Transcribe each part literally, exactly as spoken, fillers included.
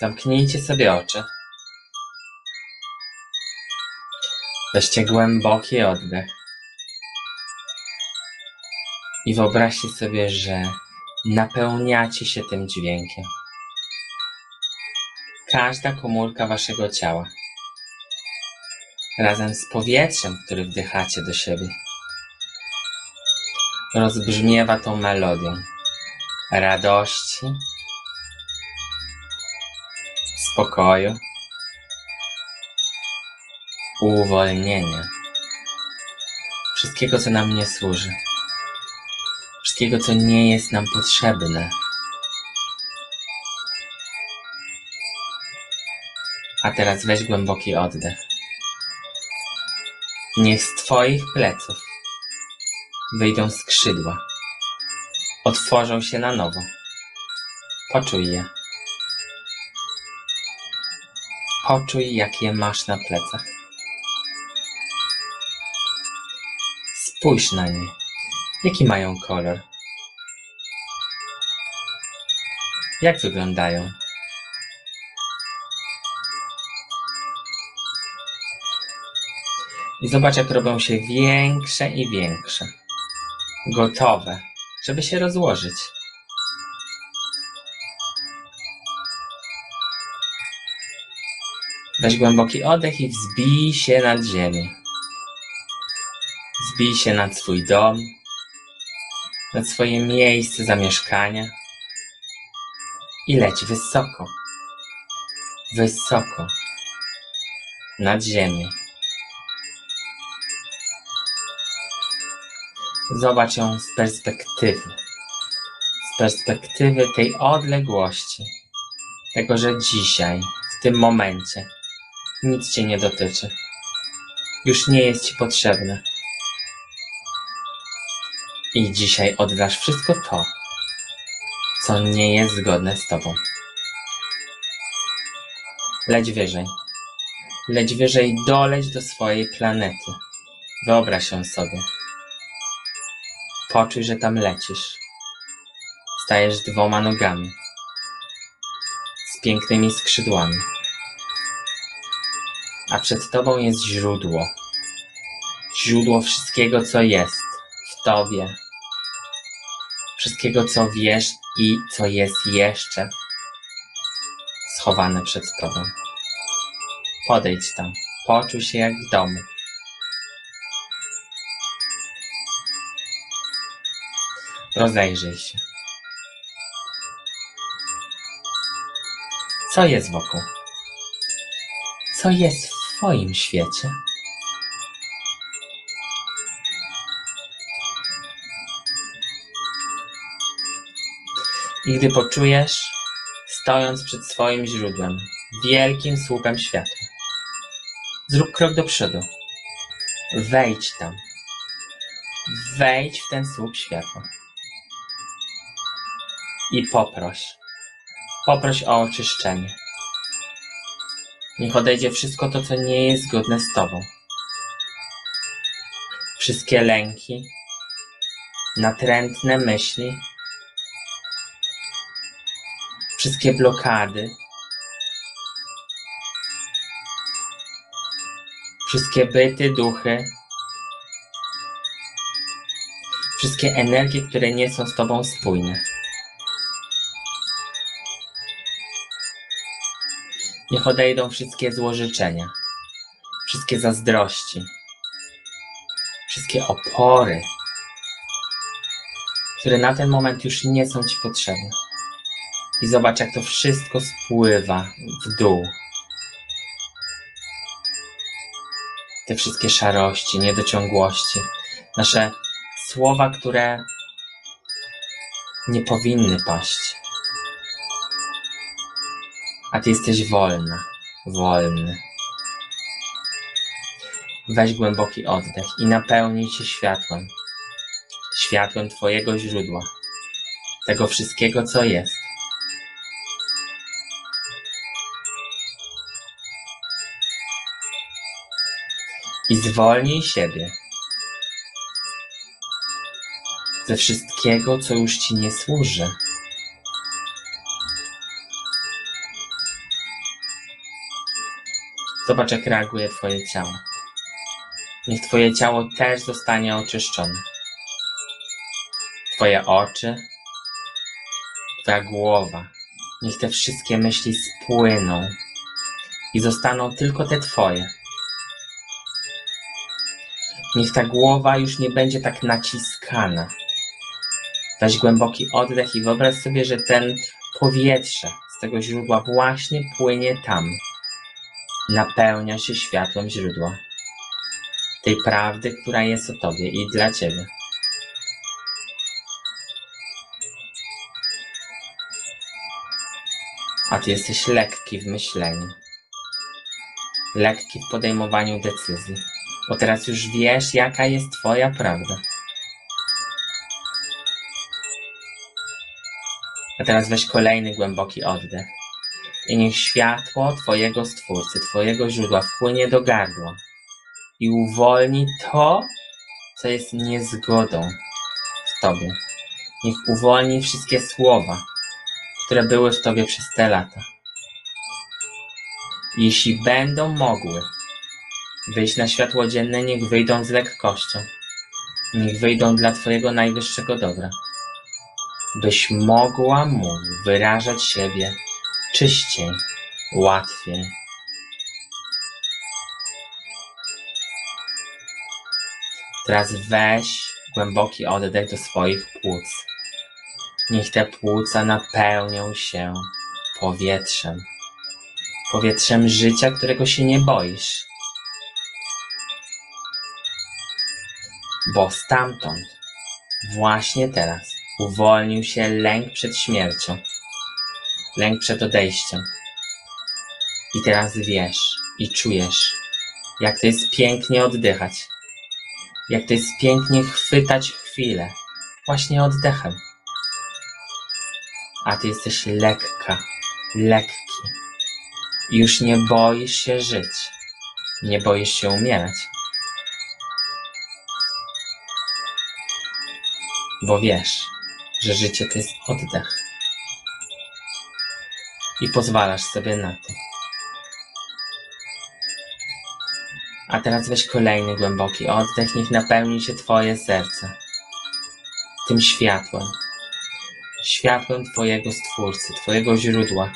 Zamknijcie sobie oczy. Weźcie głęboki oddech. I wyobraźcie sobie, że napełniacie się tym dźwiękiem. Każda komórka waszego ciała, razem z powietrzem, który wdychacie do siebie, rozbrzmiewa tą melodią radości, spokoju, uwolnienia, wszystkiego, co nam nie służy, wszystkiego, co nie jest nam potrzebne. A teraz weź głęboki oddech. Niech z twoich pleców wyjdą skrzydła. Otworzą się na nowo. Poczuj je. Poczuj, jak je masz na plecach. Spójrz na nie. Jaki mają kolor? Jak wyglądają? I zobacz, jak robią się większe i większe. Gotowe, żeby się rozłożyć. Weź głęboki oddech i wzbij się nad ziemię. Wzbij się nad swój dom, nad swoje miejsce zamieszkania. I leć wysoko, wysoko, nad ziemię. Zobacz ją z perspektywy, z perspektywy tej odległości, tego, że dzisiaj, w tym momencie, nic cię nie dotyczy, już nie jest ci potrzebne. I dzisiaj oddasz wszystko to, co nie jest zgodne z tobą. Leć wyżej, leć wyżej, doleć do swojej planety, wyobraź ją sobie. Poczuj, że tam lecisz. Stajesz dwoma nogami. Z pięknymi skrzydłami. A przed tobą jest źródło. Źródło wszystkiego, co jest w tobie. Wszystkiego, co wiesz i co jest jeszcze schowane przed tobą. Podejdź tam. Poczuj się jak w domu. Rozejrzyj się. Co jest wokół? Co jest w twoim świecie? I gdy poczujesz, stojąc przed swoim źródłem, wielkim słupem światła, zrób krok do przodu. Wejdź tam. Wejdź w ten słup światła. I poproś, poproś o oczyszczenie. Niech odejdzie wszystko to, co nie jest zgodne z tobą. Wszystkie lęki, natrętne myśli, wszystkie blokady, wszystkie byty, duchy, wszystkie energie, które nie są z tobą spójne. Niech odejdą wszystkie złorzeczenia, wszystkie zazdrości, wszystkie opory, które na ten moment już nie są ci potrzebne. I zobacz, jak to wszystko spływa w dół. Te wszystkie szarości, niedociągłości, nasze słowa, które nie powinny paść. A ty jesteś wolna, wolny. Weź głęboki oddech i napełnij się światłem. Światłem twojego źródła. Tego wszystkiego, co jest. I zwolnij siebie ze wszystkiego, co już ci nie służy. Zobacz, jak reaguje twoje ciało. Niech twoje ciało też zostanie oczyszczone. Twoje oczy, twoja głowa. Niech te wszystkie myśli spłyną i zostaną tylko te twoje. Niech ta głowa już nie będzie tak naciskana. Weź głęboki oddech i wyobraź sobie, że ten powietrze z tego źródła właśnie płynie tam. Napełnia się światłem źródła. Tej prawdy, która jest o tobie i dla ciebie. A ty jesteś lekki w myśleniu. Lekki w podejmowaniu decyzji. Bo teraz już wiesz, jaka jest twoja prawda. A teraz weź kolejny głęboki oddech. I niech światło twojego Stwórcy, twojego źródła wpłynie do gardła. I uwolni to, co jest niezgodą w tobie. Niech uwolni wszystkie słowa, które były w tobie przez te lata. Jeśli będą mogły wyjść na światło dzienne, niech wyjdą z lekkością. Niech wyjdą dla twojego najwyższego dobra. Byś mogła mu wyrażać siebie czyściej, łatwiej. Teraz weź głęboki oddech do swoich płuc. Niech te płuca napełnią się powietrzem. Powietrzem życia, którego się nie boisz. Bo stamtąd, właśnie teraz, uwolnił się lęk przed śmiercią. Lęk przed odejściem. I teraz wiesz i czujesz, jak to jest pięknie oddychać. Jak to jest pięknie chwytać chwilę. Właśnie oddechem. A ty jesteś lekka, lekki. I już nie boisz się żyć. Nie boisz się umierać. Bo wiesz, że życie to jest oddech. I pozwalasz sobie na to. A teraz weź kolejny głęboki oddech, niech napełni się twoje serce. Tym światłem. Światłem twojego Stwórcy, twojego źródła.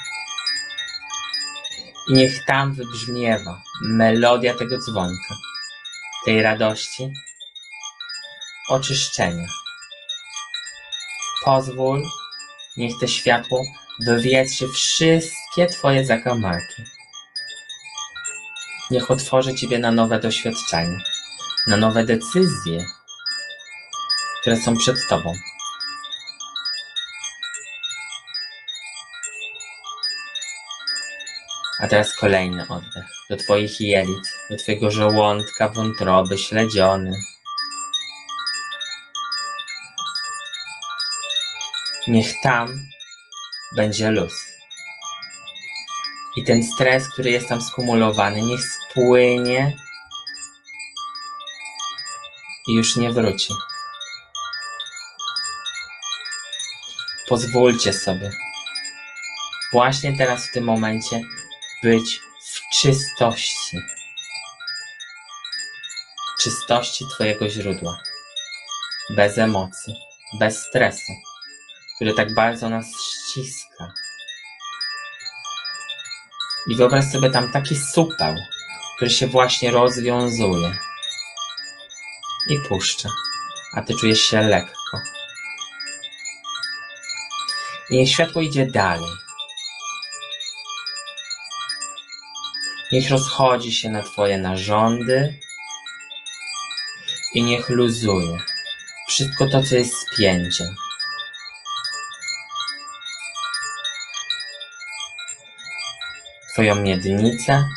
I niech tam wybrzmiewa melodia tego dzwonka. Tej radości. Oczyszczenia. Pozwól, niech to światło wywietrze wszystkie twoje zakamarki. Niech otworzy ciebie na nowe doświadczenia, na nowe decyzje, które są przed tobą. A teraz kolejny oddech do twoich jelit, do twojego żołądka, wątroby, śledziony. Niech tam będzie luz. I ten stres, który jest tam skumulowany, niech spłynie i już nie wróci. Pozwólcie sobie właśnie teraz w tym momencie być w czystości. Czystości twojego źródła. Bez emocji, bez stresu, który tak bardzo nas ściska. I wyobraź sobie tam taki supeł, który się właśnie rozwiązuje i puszcza, a ty czujesz się lekko. I niech światło idzie dalej. Niech rozchodzi się na twoje narządy i niech luzuje wszystko to, co jest spięciem. Twoją miednicę,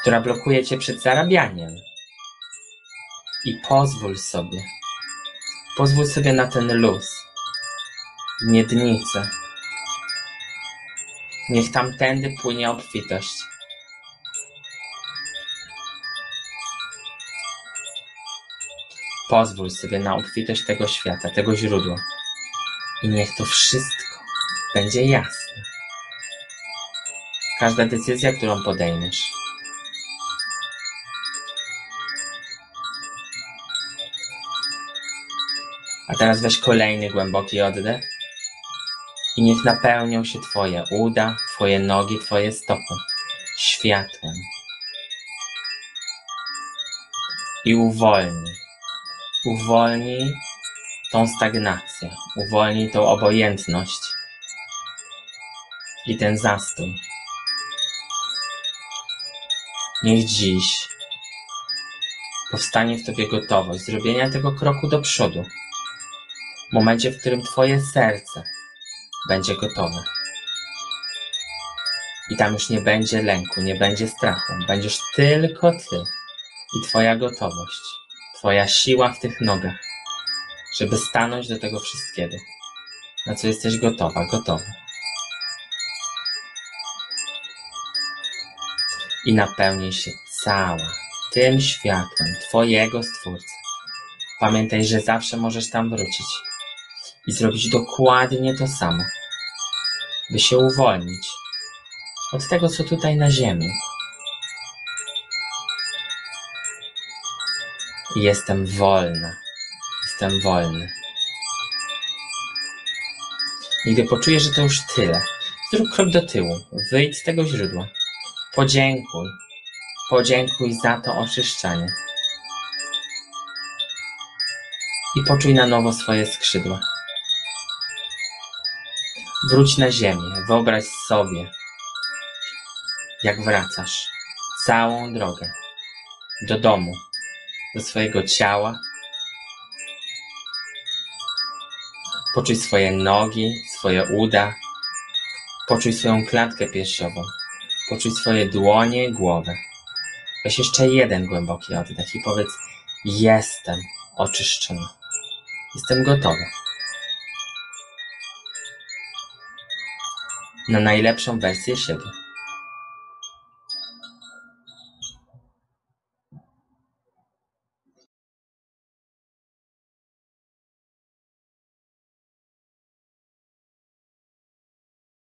która blokuje cię przed zarabianiem. I pozwól sobie, pozwól sobie na ten luz, miednicę. Niech tamtędy płynie obfitość. Pozwól sobie na obfitość tego świata, tego źródła. I niech to wszystko będzie jasne. Każda decyzja, którą podejmiesz. A teraz weź kolejny głęboki oddech i niech napełnią się Twoje uda, Twoje nogi, Twoje stopy światłem. I uwolnij, uwolnij tą stagnację, uwolnij tą obojętność i ten zastój. Niech dziś powstanie w Tobie gotowość zrobienia tego kroku do przodu. W momencie, w którym Twoje serce będzie gotowe. I tam już nie będzie lęku, nie będzie strachu. Będziesz tylko Ty i Twoja gotowość, Twoja siła w tych nogach, żeby stanąć do tego wszystkiego, na co jesteś gotowa, gotowy. I napełnij się cała tym światłem Twojego Stwórcy. Pamiętaj, że zawsze możesz tam wrócić. I zrobić dokładnie to samo, by się uwolnić od tego, co tutaj na ziemi. I jestem wolna, jestem wolny. I gdy poczujesz, że to już tyle, zrób krok do tyłu, wyjdź z tego źródła. Podziękuj, podziękuj za to oczyszczanie. I poczuj na nowo swoje skrzydła. Wróć na ziemię, wyobraź sobie, jak wracasz całą drogę do domu, do swojego ciała. Poczuj swoje nogi, swoje uda, poczuj swoją klatkę piersiową, poczuj swoje dłonie, głowę. Weź jeszcze jeden głęboki oddech i powiedz: jestem oczyszczony, jestem gotowy. Na najlepszą wersję siebie.